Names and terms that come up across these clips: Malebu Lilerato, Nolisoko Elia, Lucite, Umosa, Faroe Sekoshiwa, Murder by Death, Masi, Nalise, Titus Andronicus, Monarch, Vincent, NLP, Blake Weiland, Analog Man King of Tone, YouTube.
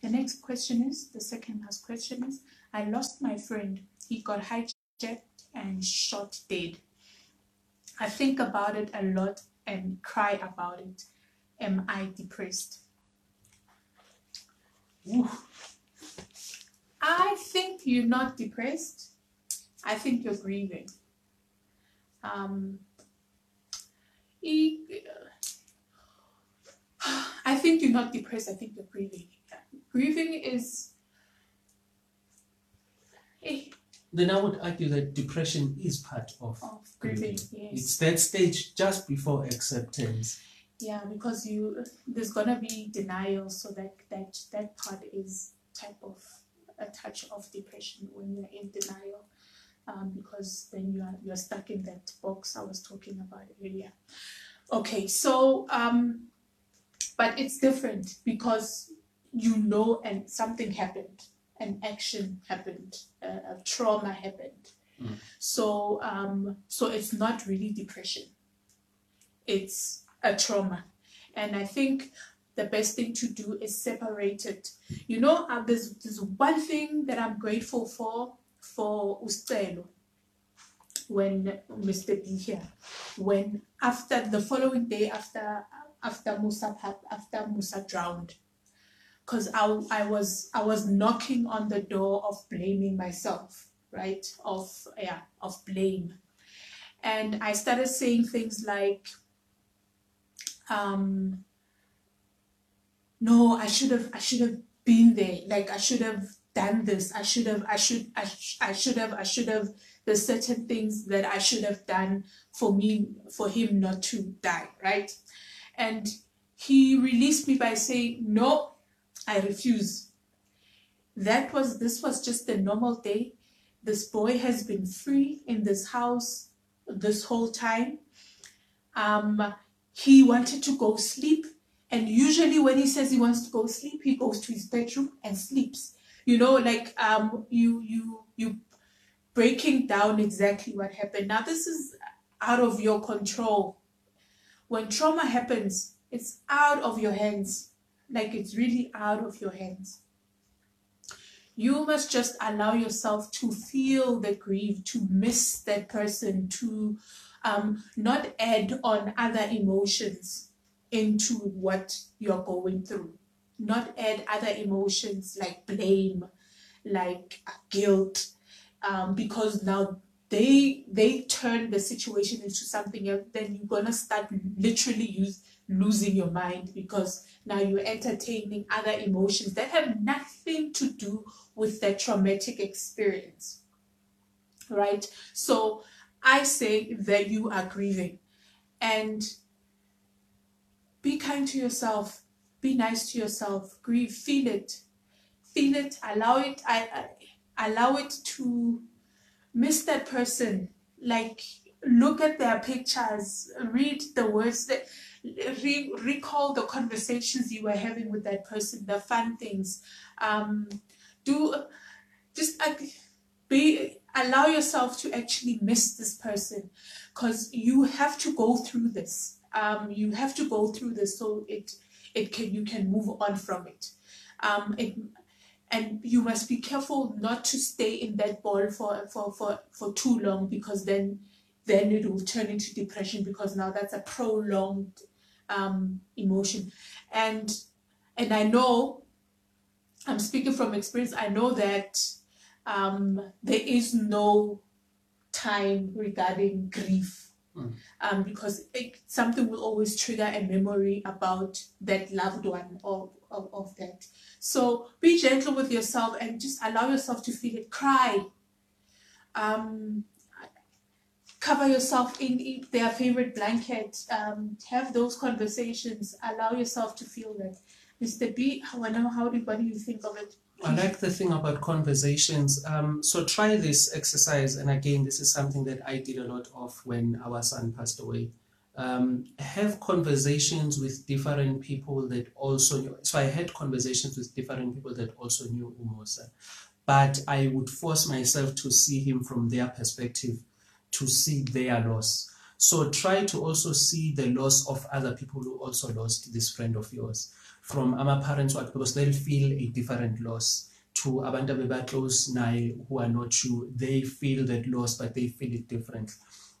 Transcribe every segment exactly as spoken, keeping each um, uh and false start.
The next question is, the second last question is, I lost my friend. He got hijacked and shot dead. I think about it a lot and cry about it. Am I depressed? Ooh. I think you're not depressed. I think you're grieving. Um, I think you're not depressed. I think you're grieving. Grieving is... Eh. Then I would argue that depression is part of, of grieving. grieving. Yes. It's that stage just before acceptance. Yeah, because you there's gonna be denial, so that that that part is type of a touch of depression when you're in denial, um, because then you are you're stuck in that box I was talking about earlier. Okay, so um, but it's different because you know, and something happened. An action happened, uh, a trauma happened. Mm. So, um, so it's not really depression. It's a trauma, and I think the best thing to do is separate it. You know, uh, there's there's one thing that I'm grateful for for Ustelo when Mister B here, when after the following day after after Musa after Musa drowned. Because I, I was I was knocking on the door of blaming myself, right? Of yeah, of blame, and I started saying things like, um, "No, I should have I should have been there. Like I should have done this. I should have I should I, sh I should have I should have." There's certain things that I should have done for me for him not to die, right? And he released me by saying, "No. I refuse. That was, this was just a normal day. This boy has been free in this house this whole time. Um, he wanted to go sleep. And usually when he says he wants to go sleep, he goes to his bedroom and sleeps. You know, like um, you, you, you breaking down exactly what happened. Now, this is out of your control. When trauma happens, it's out of your hands. Like it's really out of your hands. You must just allow yourself to feel the grief, to miss that person, to um, not add on other emotions into what you're going through. Not add other emotions like blame, like guilt, um, because now they they turn the situation into something else. Then you're gonna start literally use losing your mind, because now you're entertaining other emotions that have nothing to do with that traumatic experience, right? So I say that you are grieving, and be kind to yourself, be nice to yourself, grieve, feel it, feel it, allow it, I, I, allow it to miss that person, like look at their pictures, read the words that... Re recall the conversations you were having with that person, the fun things. Um, do just uh, be allow yourself to actually miss this person, because you have to go through this. Um, you have to go through this so it it can you can move on from it. Um, it and you must be careful not to stay in that ball for for for for too long, because then. then it will turn into depression, because now that's a prolonged um, emotion. And and I know, I'm speaking from experience, I know that um, there is no time regarding grief, mm. um, because it, something will always trigger a memory about that loved one or of, of that. So be gentle with yourself and just allow yourself to feel it. Cry. Um, Cover yourself in, in their favorite blanket. Um, have those conversations. Allow yourself to feel that. Mister B, how, how do, what do you think of it? I like the thing about conversations. Um, so try this exercise. And again, this is something that I did a lot of when our son passed away. Um, have conversations with different people that also knew. So I had conversations with different people that also knew Umosa. But I would force myself to see him from their perspective, to see their loss. So try to also see the loss of other people who also lost this friend of yours. from amaparents wabo, because they'll feel a different loss to abantu abebaclose naye who are not you. They feel that loss, but they feel it different.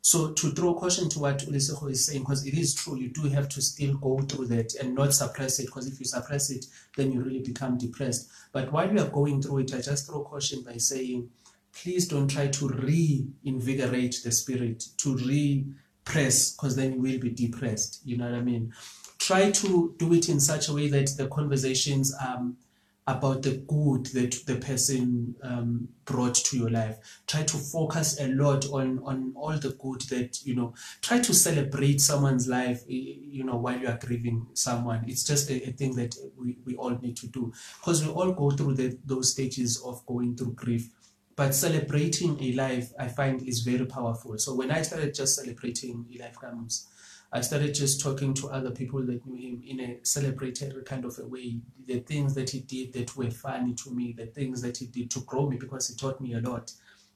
So to throw caution to what Uliseko is saying, because it is true, you do have to still go through that and not suppress it, because if you suppress it, then you really become depressed. But while you are going through it, I just throw caution by saying, please don't try to reinvigorate the spirit, to repress, because then you will be depressed. You know what I mean? Try to do it in such a way that the conversations um about the good that the person um, brought to your life. Try to focus a lot on, on all the good that, you know, try to celebrate someone's life, you know, while you are grieving someone. It's just a, a thing that we, we all need to do, because we all go through the, those stages of going through grief. But celebrating a life, I find, is very powerful. So when I started just celebrating a life, I started just talking to other people that knew him in a celebratory kind of a way. The things that he did that were funny to me, the things that he did to grow me, because he taught me a lot.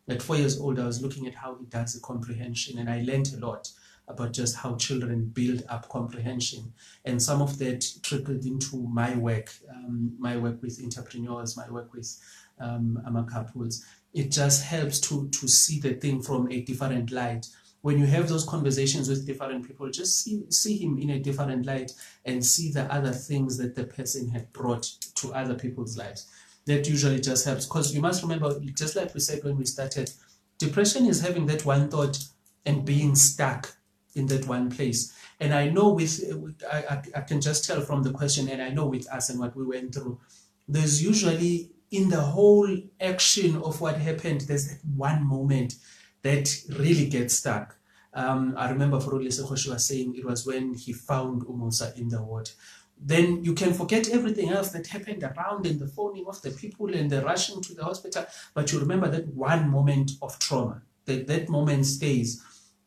At four years old, I was looking at how he does the comprehension, and I learned a lot about just how children build up comprehension. And some of that trickled into my work, um, my work with entrepreneurs, my work with um, ama couples. It just helps to, to see the thing from a different light. When you have those conversations with different people, just see, see him in a different light and see the other things that the person had brought to other people's lives. That usually just helps. Because you must remember, just like we said when we started, depression is having that one thought and being stuck in that one place. And I know with, I, I can just tell from the question, and I know with us and what we went through, there's usually in the whole action of what happened, there's that one moment that really gets stuck. Um, I remember Faroe Sekoshiwa saying it was when he found Umosa in the water. Then you can forget everything else that happened around, and the phoning of the people and the rushing to the hospital, but you remember that one moment of trauma, that, that moment stays.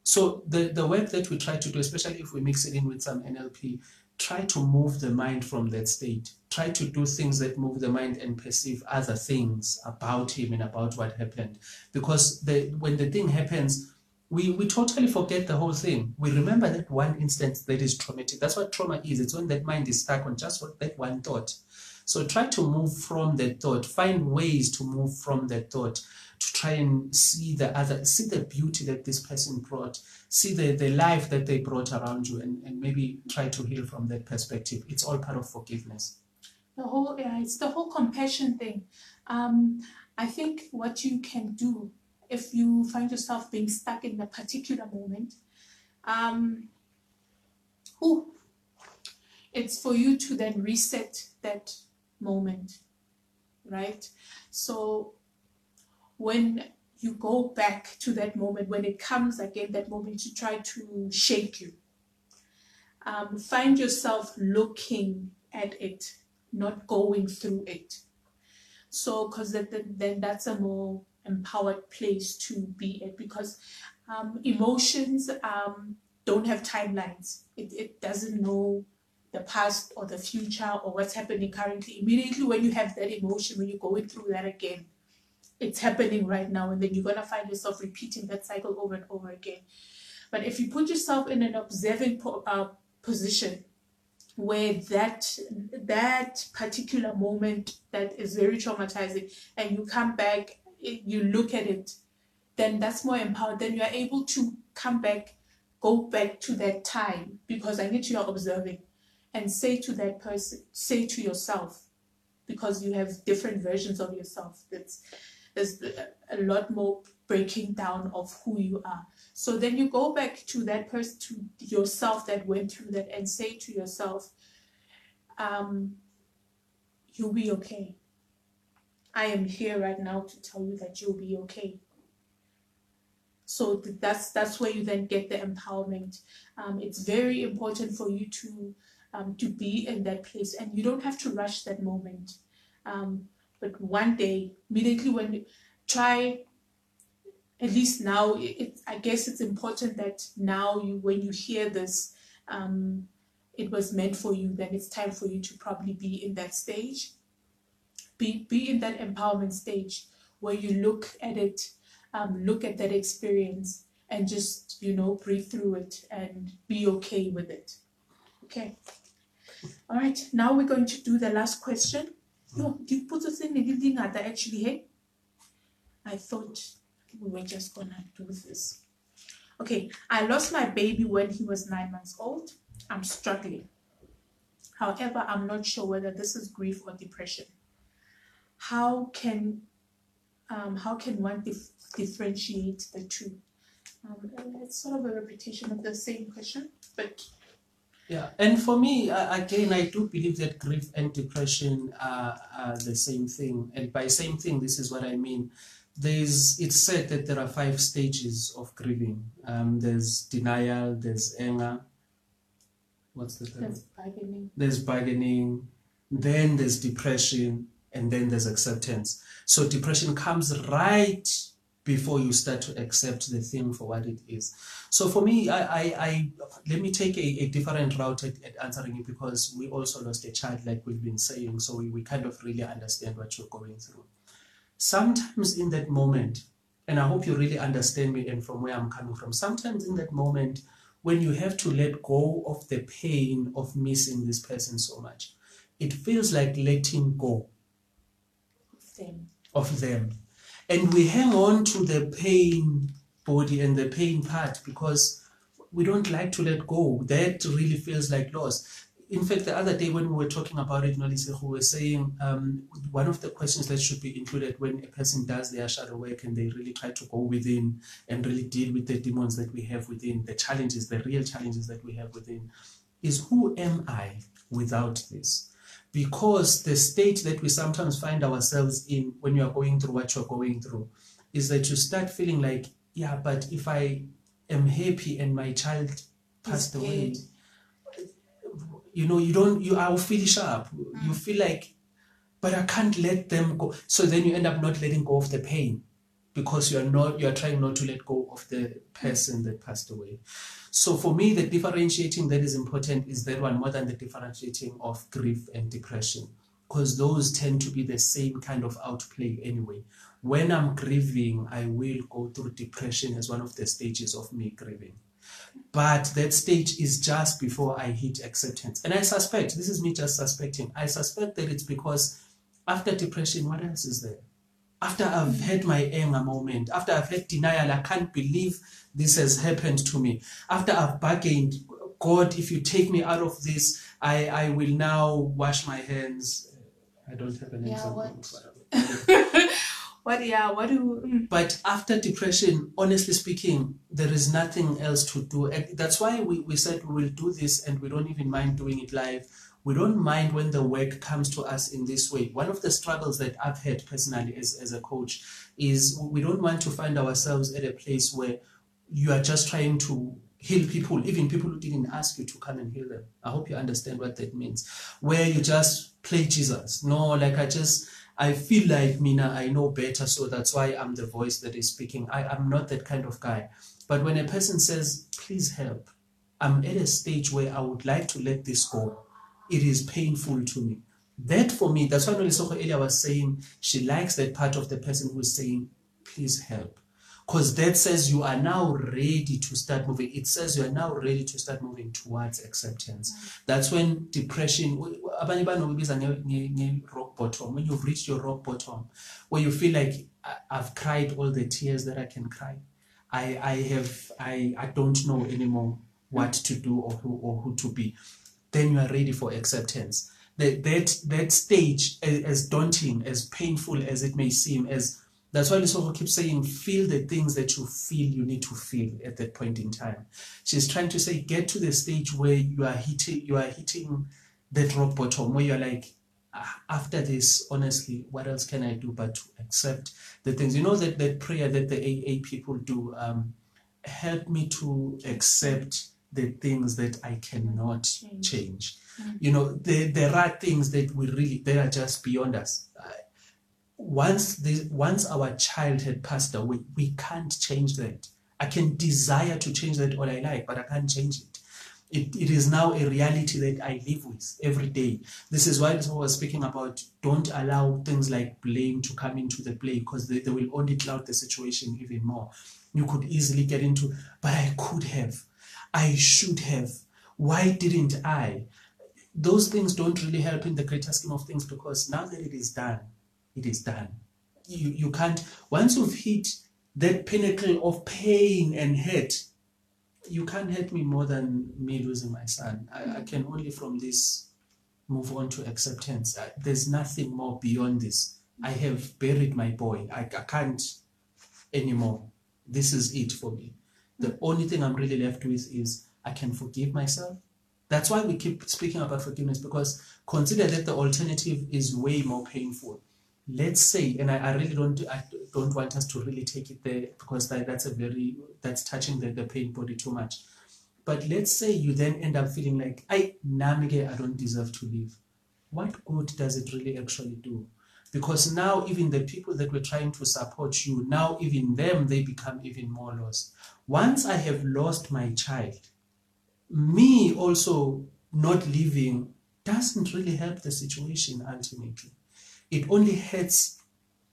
So the, the work that we try to do, especially if we mix it in with some N L P, try to move the mind from that state. Try to do things that move the mind and perceive other things about him and about what happened. Because the, when the thing happens, we, we totally forget the whole thing. We remember that one instance that is traumatic. That's what trauma is. It's when that mind is stuck on just that one thought. So try to move from that thought. Find ways to move from that thought. To try and see the other, see the beauty that this person brought, see the, the life that they brought around you, and, and maybe try to heal from that perspective. It's all part of forgiveness. The whole, yeah, it's the whole compassion thing. Um, I think what you can do if you find yourself being stuck in a particular moment, um, ooh, it's for you to then reset that moment, right? So when you go back to that moment, when it comes again, that moment to try to shake you, um, find yourself looking at it, not going through it. So, because that, that, then that's a more empowered place to be at, because um, emotions um, don't have timelines. It, it doesn't know the past or the future or what's happening currently. Immediately when you have that emotion, when you're going through that again, it's happening right now, and then you're going to find yourself repeating that cycle over and over again. But if you put yourself in an observing po uh, position where that, that particular moment that is very traumatizing, and you come back, you look at it, then that's more empowered. Then you're able to come back, go back to that time, because I need you are observing, and say to that person, say to yourself, because you have different versions of yourself. That's There's a lot more breaking down of who you are. So then you go back to that person, to yourself that went through that, and say to yourself, um, you'll be okay. I am here right now to tell you that you'll be okay. So that's, that's where you then get the empowerment. Um, it's very important for you to, um, to be in that place, and you don't have to rush that moment. Um, But one day, immediately when you try, at least now, it, I guess it's important that now you, when you hear this, um, it was meant for you, then it's time for you to probably be in that stage. Be, be in that empowerment stage where you look at it, um, look at that experience, and just, you know, breathe through it and be okay with it. Okay. All right, now we're going to do the last question. No, did put us in anything other actually, hey? I thought we were just gonna do this. Okay, I lost my baby when he was nine months old. I'm struggling. However, I'm not sure whether this is grief or depression. How can um, how can one dif differentiate the two? Um, it's sort of a repetition of the same question, but yeah. And for me, uh, again, I do believe that grief and depression are, are the same thing. And by same thing, this is what I mean. There's, it's said that there are five stages of grieving. Um, there's denial, there's anger. What's the term? There's bargaining. There's bargaining. Then there's depression, and then there's acceptance. So depression comes right before you start to accept the thing for what it is. So for me, I, I, I let me take a, a different route at, at answering it, because we also lost a child, like we've been saying, so we, we kind of really understand what you're going through. Sometimes in that moment, and I hope you really understand me and from where I'm coming from, sometimes in that moment when you have to let go of the pain of missing this person so much, it feels like letting go of them. Of them. And we hang on to the pain body and the pain part because we don't like to let go. That really feels like loss. In fact, the other day when we were talking about it, Nalise, who was saying um, one of the questions that should be included when a person does their shadow work and they really try to go within and really deal with the demons that we have within, the challenges, the real challenges that we have within, is who am I without this? Because the state that we sometimes find ourselves in when you are going through what you're going through is that you start feeling like, yeah, but if I am happy and my child passed away, you know, you don't, you I'll finish up. Mm. You feel like, but I can't let them go. So then you end up not letting go of the pain because you're not, you're trying not to let go of the person that passed away. So for me, the differentiating that is important is that one, more than the differentiating of grief and depression, because those tend to be the same kind of outplay anyway. When I'm grieving, I will go through depression as one of the stages of me grieving. But that stage is just before I hit acceptance. And I suspect, this is me just suspecting, I suspect that it's because after depression, what else is there? After I've had my anger moment, after I've had denial, I can't believe this has happened to me. After I've bargained, God, if you take me out of this, I, I will now wash my hands. I don't have an yeah, example. What? what, yeah, what do... But after depression, honestly speaking, there is nothing else to do. And that's why we, we said we will do this and we don't even mind doing it live. We don't mind when the work comes to us in this way. One of the struggles that I've had personally as, as a coach is we don't want to find ourselves at a place where you are just trying to heal people, even people who didn't ask you to come and heal them. I hope you understand what that means. Where you just play Jesus. No, like I just, I feel like, Mina, I know better, so that's why I'm the voice that is speaking. I, I'm not that kind of guy. But when a person says, please help, I'm at a stage where I would like to let this go. It is painful to me. That for me, that's why Nolisoko Elia was saying she likes that part of the person who's saying, please help. Because that says you are now ready to start moving. It says you are now ready to start moving towards acceptance. Mm-hmm. That's when depression, rock bottom, when you've reached your rock bottom, where you feel like I've cried all the tears that I can cry. I, I have, I, I don't know anymore what to do or who, or who to be. Then you are ready for acceptance. That, that, that stage, as, as daunting, as painful as it may seem, as that's why Lisoko keeps saying, feel the things that you feel you need to feel at that point in time. She's trying to say, get to the stage where you are hitting, you are hitting that rock bottom, where you're like, after this, honestly, what else can I do but to accept the things? You know that, that prayer that the A A people do, um, help me to accept the things that I cannot change. change. Mm-hmm. You know, there, there are things that we really, they are just beyond us. Uh, once, the, once our child had passed away, we can't change that. I can desire to change that all I like, but I can't change it. It, it is now a reality that I live with every day. This is why I was speaking about don't allow things like blame to come into the play, because they, they will only cloud the situation even more. You could easily get into, but I could have. I should have. Why didn't I? those things don't really help in the greater scheme of things, because now that it is done, it is done. You, you can't, once you've hit that pinnacle of pain and hurt, you can't hurt me more than me losing my son. I, I can only from this move on to acceptance. I, there's nothing more beyond this. I have buried my boy. I, I can't anymore. This is it for me. The only thing I'm really left with is I can forgive myself. That's why we keep speaking about forgiveness, because consider that the alternative is way more painful. Let's say, and I, I really don't I don't want us to really take it there, because that, that's a very that's touching the, the pain body too much. But let's say you then end up feeling like, I namige, I don't deserve to live. What good does it really actually do? Because now even the people that were trying to support you, now even them, they become even more lost. Once I have lost my child, me also not living doesn't really help the situation ultimately. It only hurts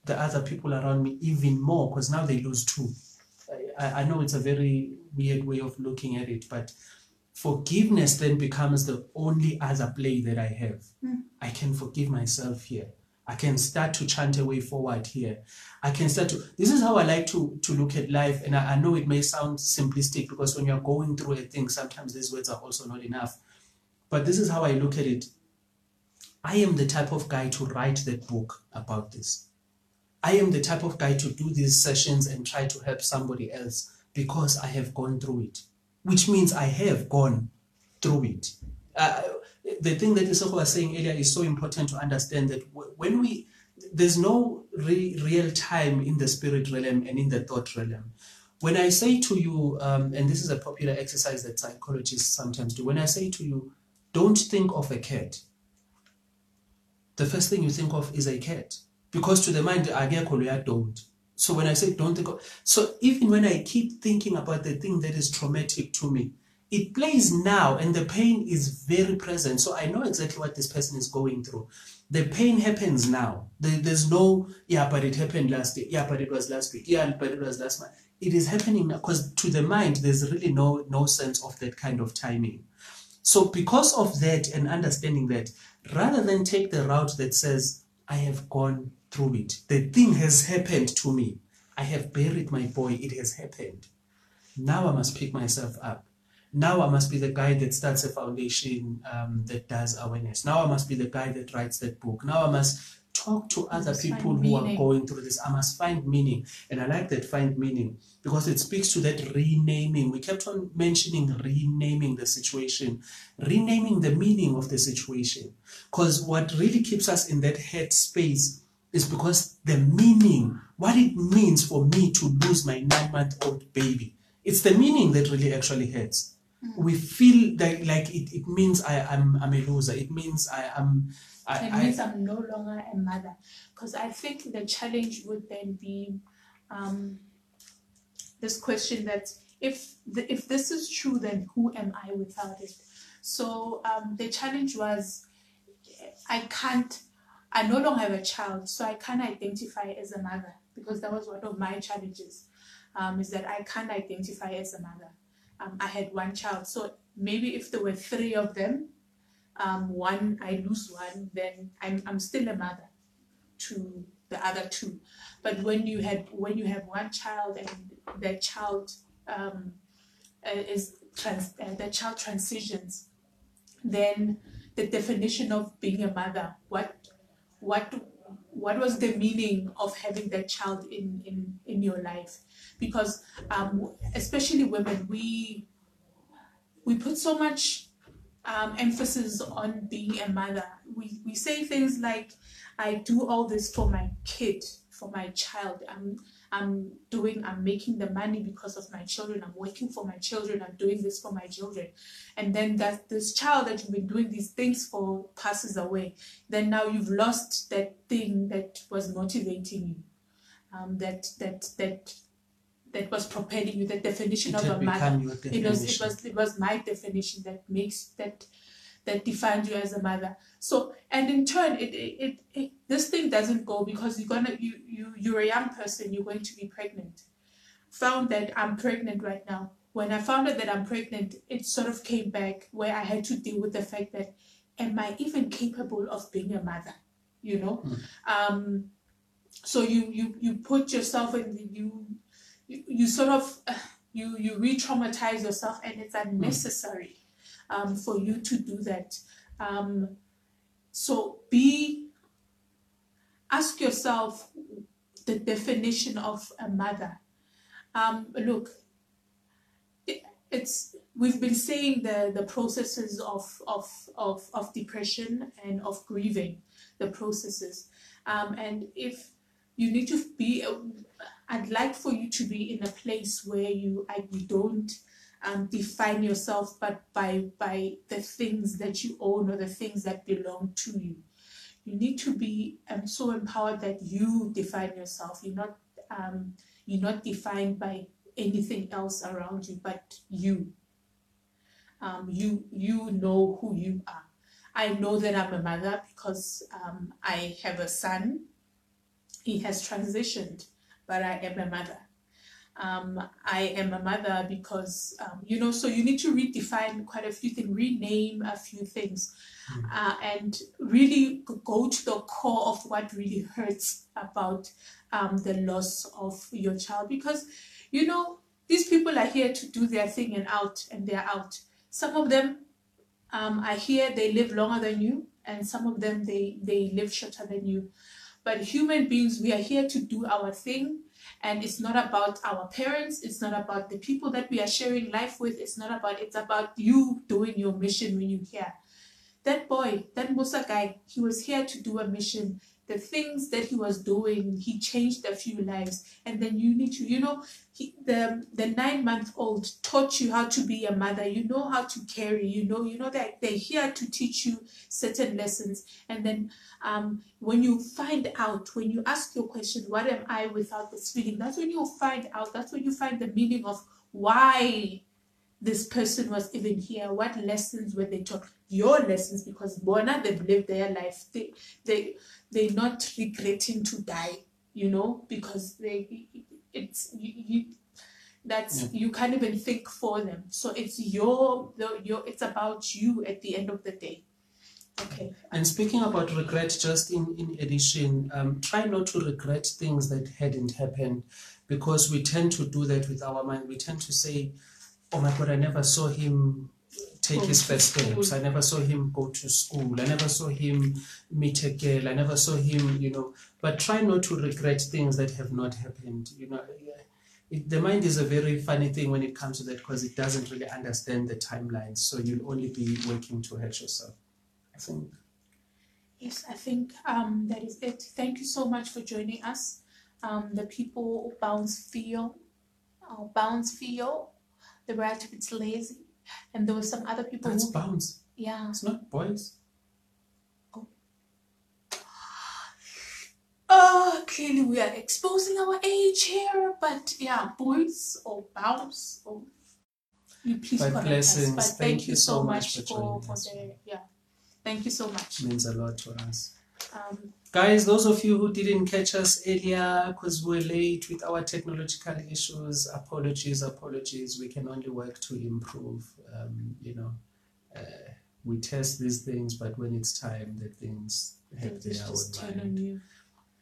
the other people around me even more, because now they lose too. I, I know it's a very weird way of looking at it, but forgiveness then becomes the only other play that I have. Mm. I can forgive myself here. I can start to chant a way forward here. I can start to... This is how I like to, to look at life. And I, I know it may sound simplistic, because when you're going through a thing, sometimes these words are also not enough. But this is how I look at it. I am the type of guy to write that book about this. I am the type of guy to do these sessions and try to help somebody else, because I have gone through it. Which means I have gone through it. Uh, the thing that Isoko was saying earlier is so important to understand, that when we, there's no re real time in the spirit realm and in the thought realm. When I say to you, um, and this is a popular exercise that psychologists sometimes do, when I say to you, don't think of a cat, the first thing you think of is a cat. Because to the mind, don't. So when I say don't think of, so even when I keep thinking about the thing that is traumatic to me, it plays now, and the pain is very present. So I know exactly what this person is going through. The pain happens now. There, there's no, yeah, but it happened last day. Yeah, but it was last week. Yeah, but it was last month. It is happening now, because to the mind, there's really no, no sense of that kind of timing. So because of that and understanding that, rather than take the route that says, I have gone through it. The thing has happened to me. I have buried my boy. It has happened. Now I must pick myself up. Now I must be the guy that starts a foundation um, that does awareness. Now I must be the guy that writes that book. Now I must talk to other people who are going through this. I must find meaning. And I like that, find meaning, because it speaks to that renaming. We kept on mentioning renaming the situation, renaming the meaning of the situation. Because what really keeps us in that head space is because the meaning, what it means for me to lose my nine-month-old baby, it's the meaning that really actually hurts. We feel that like it, it means I, I'm I'm a loser. It means I am. I, it means I, I'm no longer a mother. Because I think the challenge would then be um, this question that if the, if this is true, then who am I without it? So um, the challenge was, I can't. I no longer have a child, so I can't identify as a mother, because that was one of my challenges. Um, is that I can't identify as a mother. Um, I had one child, so maybe if there were three of them, um, one, I lose one, then I'm, I'm still a mother to the other two. But when you had when you have one child and that child um, is trans uh, that child transitions, then the definition of being a mother, what what what was the meaning of having that child in in in your life? Because um, especially women, we we put so much um, emphasis on being a mother. We, we say things like, I do all this for my kid, for my child. I'm, I'm doing, I'm making the money because of my children. I'm working for my children. I'm doing this for my children. And then that this child that you've been doing these things for passes away. Then now you've lost that thing that was motivating you, um, that, that, that, that was propelling you, the definition of a mother. It was, it was, it was my definition that makes that, that defined you as a mother. So, and in turn, it, it, it, it this thing doesn't go, because you're gonna, you, you, you're a young person, you're going to be pregnant. Found that I'm pregnant right now. When I found out that I'm pregnant, it sort of came back where I had to deal with the fact that am I even capable of being a mother? You know, mm. um, so you you you put yourself in the, you, you you sort of uh, you you re-traumatize yourself, and it's unnecessary mm. um, for you to do that. Um, so be ask yourself the definition of a mother. Um, look, it, it's we've been saying the the processes of of of of depression and of grieving. The processes, um, and if you need to be, I'd like for you to be in a place where you you don't um, define yourself, but by by the things that you own or the things that belong to you. You need to be um, so empowered that you define yourself. You're not um, you're not defined by anything else around you, but you. Um, you you know who you are. I know that I'm a mother because um, I have a son. He has transitioned, but I am a mother. Um, I am a mother because, um, you know, so you need to redefine quite a few things, rename a few things, mm-hmm. uh, and really go to the core of what really hurts about um, the loss of your child. Because, you know, these people are here to do their thing and out, and they're out. Some of them, Um, I hear they live longer than you, and some of them, they, they live shorter than you. But human beings, we are here to do our thing, and it's not about our parents. It's not about the people that we are sharing life with. It's not about, it's about you doing your mission when you're here. That boy, that Musa guy, he was here to do a mission. The things that he was doing, he changed a few lives. And then you need to, you know, he, the the nine-month-old taught you how to be a mother. You know how to carry. You know, you know that they're here to teach you certain lessons. And then um, when you find out, when you ask your question, what am I without this feeling? That's when you find out. That's when you find the meaning of why this person was even here. What lessons were they taught? Your lessons, because Bona, they've lived their life. They, they, they're not regretting to die, you know, because they, it's you, you that's yeah. you can't even think for them. So it's your, the, your, it's about you at the end of the day. Okay. And speaking about regret, just in in addition, um, try not to regret things that hadn't happened, because we tend to do that with our mind. We tend to say, "Oh my God, I never saw him take his first steps. I never saw him go to school. I never saw him meet a girl. I never saw him, you know." But try not to regret things that have not happened. You know, it, the mind is a very funny thing when it comes to that, because it doesn't really understand the timelines. So you'll only be working to hurt yourself, I think. Yes, I think um, that is it. Thank you so much for joining us. Um, the people bounce feel, uh, bounce feel, the right if it's lazy. And there were some other people. That's who, bounce. Yeah. It's not boys. Oh. Oh, clearly we are exposing our age here, but yeah, boys or bounce or. You please correct us. But thank, thank you so much, much for, for, for the yeah. Thank you so much. It means a lot to us. Um, Guys, those of you who didn't catch us earlier because we were late with our technological issues, apologies, apologies. We can only work to improve. Um, you know, uh, we test these things, but when it's time, the things have their own mind.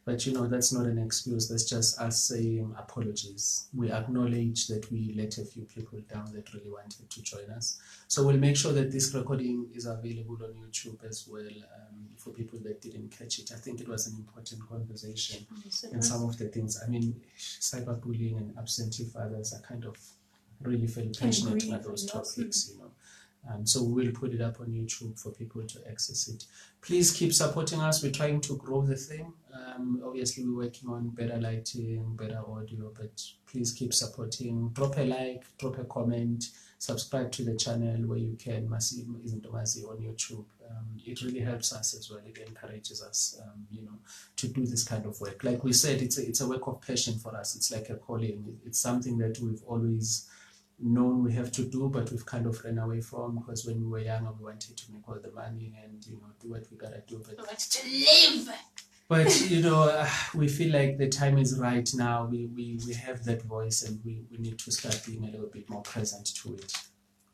But you know, that's not an excuse. That's just us saying apologies. We acknowledge that we let a few people down that really wanted to join us. So we'll make sure that this recording is available on YouTube as well, um, for people that didn't catch it. I think it was an important conversation. Yes, and some of the things, I mean, cyberbullying and absentee fathers, I kind of really felt passionate about those topics, you know. Um, so we will put it up on YouTube for people to access it. Please keep supporting us. We're trying to grow the thing. Um, obviously, we're working on better lighting, better audio, but please keep supporting. Drop a like, drop a comment, subscribe to the channel where you can. Masi isn't Masi on YouTube. Um, it really helps us as well. It encourages us, um, you know, to do this kind of work. Like we said, it's a, it's a work of passion for us. It's like a calling. It's something that we've always known we have to do, but we've kind of run away from, because when we were younger we wanted to make all the money and, you know, do what we gotta do, but we wanted to live. But you know, uh, we feel like the time is right now. We we, we have that voice, and we, we need to start being a little bit more present to it.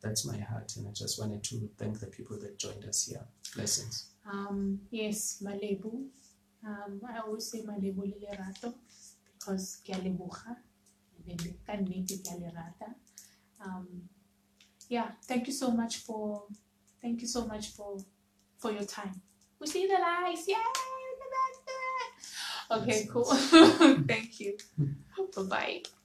that's my heart, and I just wanted to thank the people that joined us here. Blessings. Um, yes, Malebu. Um, I always say Malebu Lilerato because Kialebucha, and then Kaniti Kialerata. Um, yeah, thank you so much for, thank you so much for, for your time. We see the lights, yeah. Okay, cool. Thank you. Bye-bye.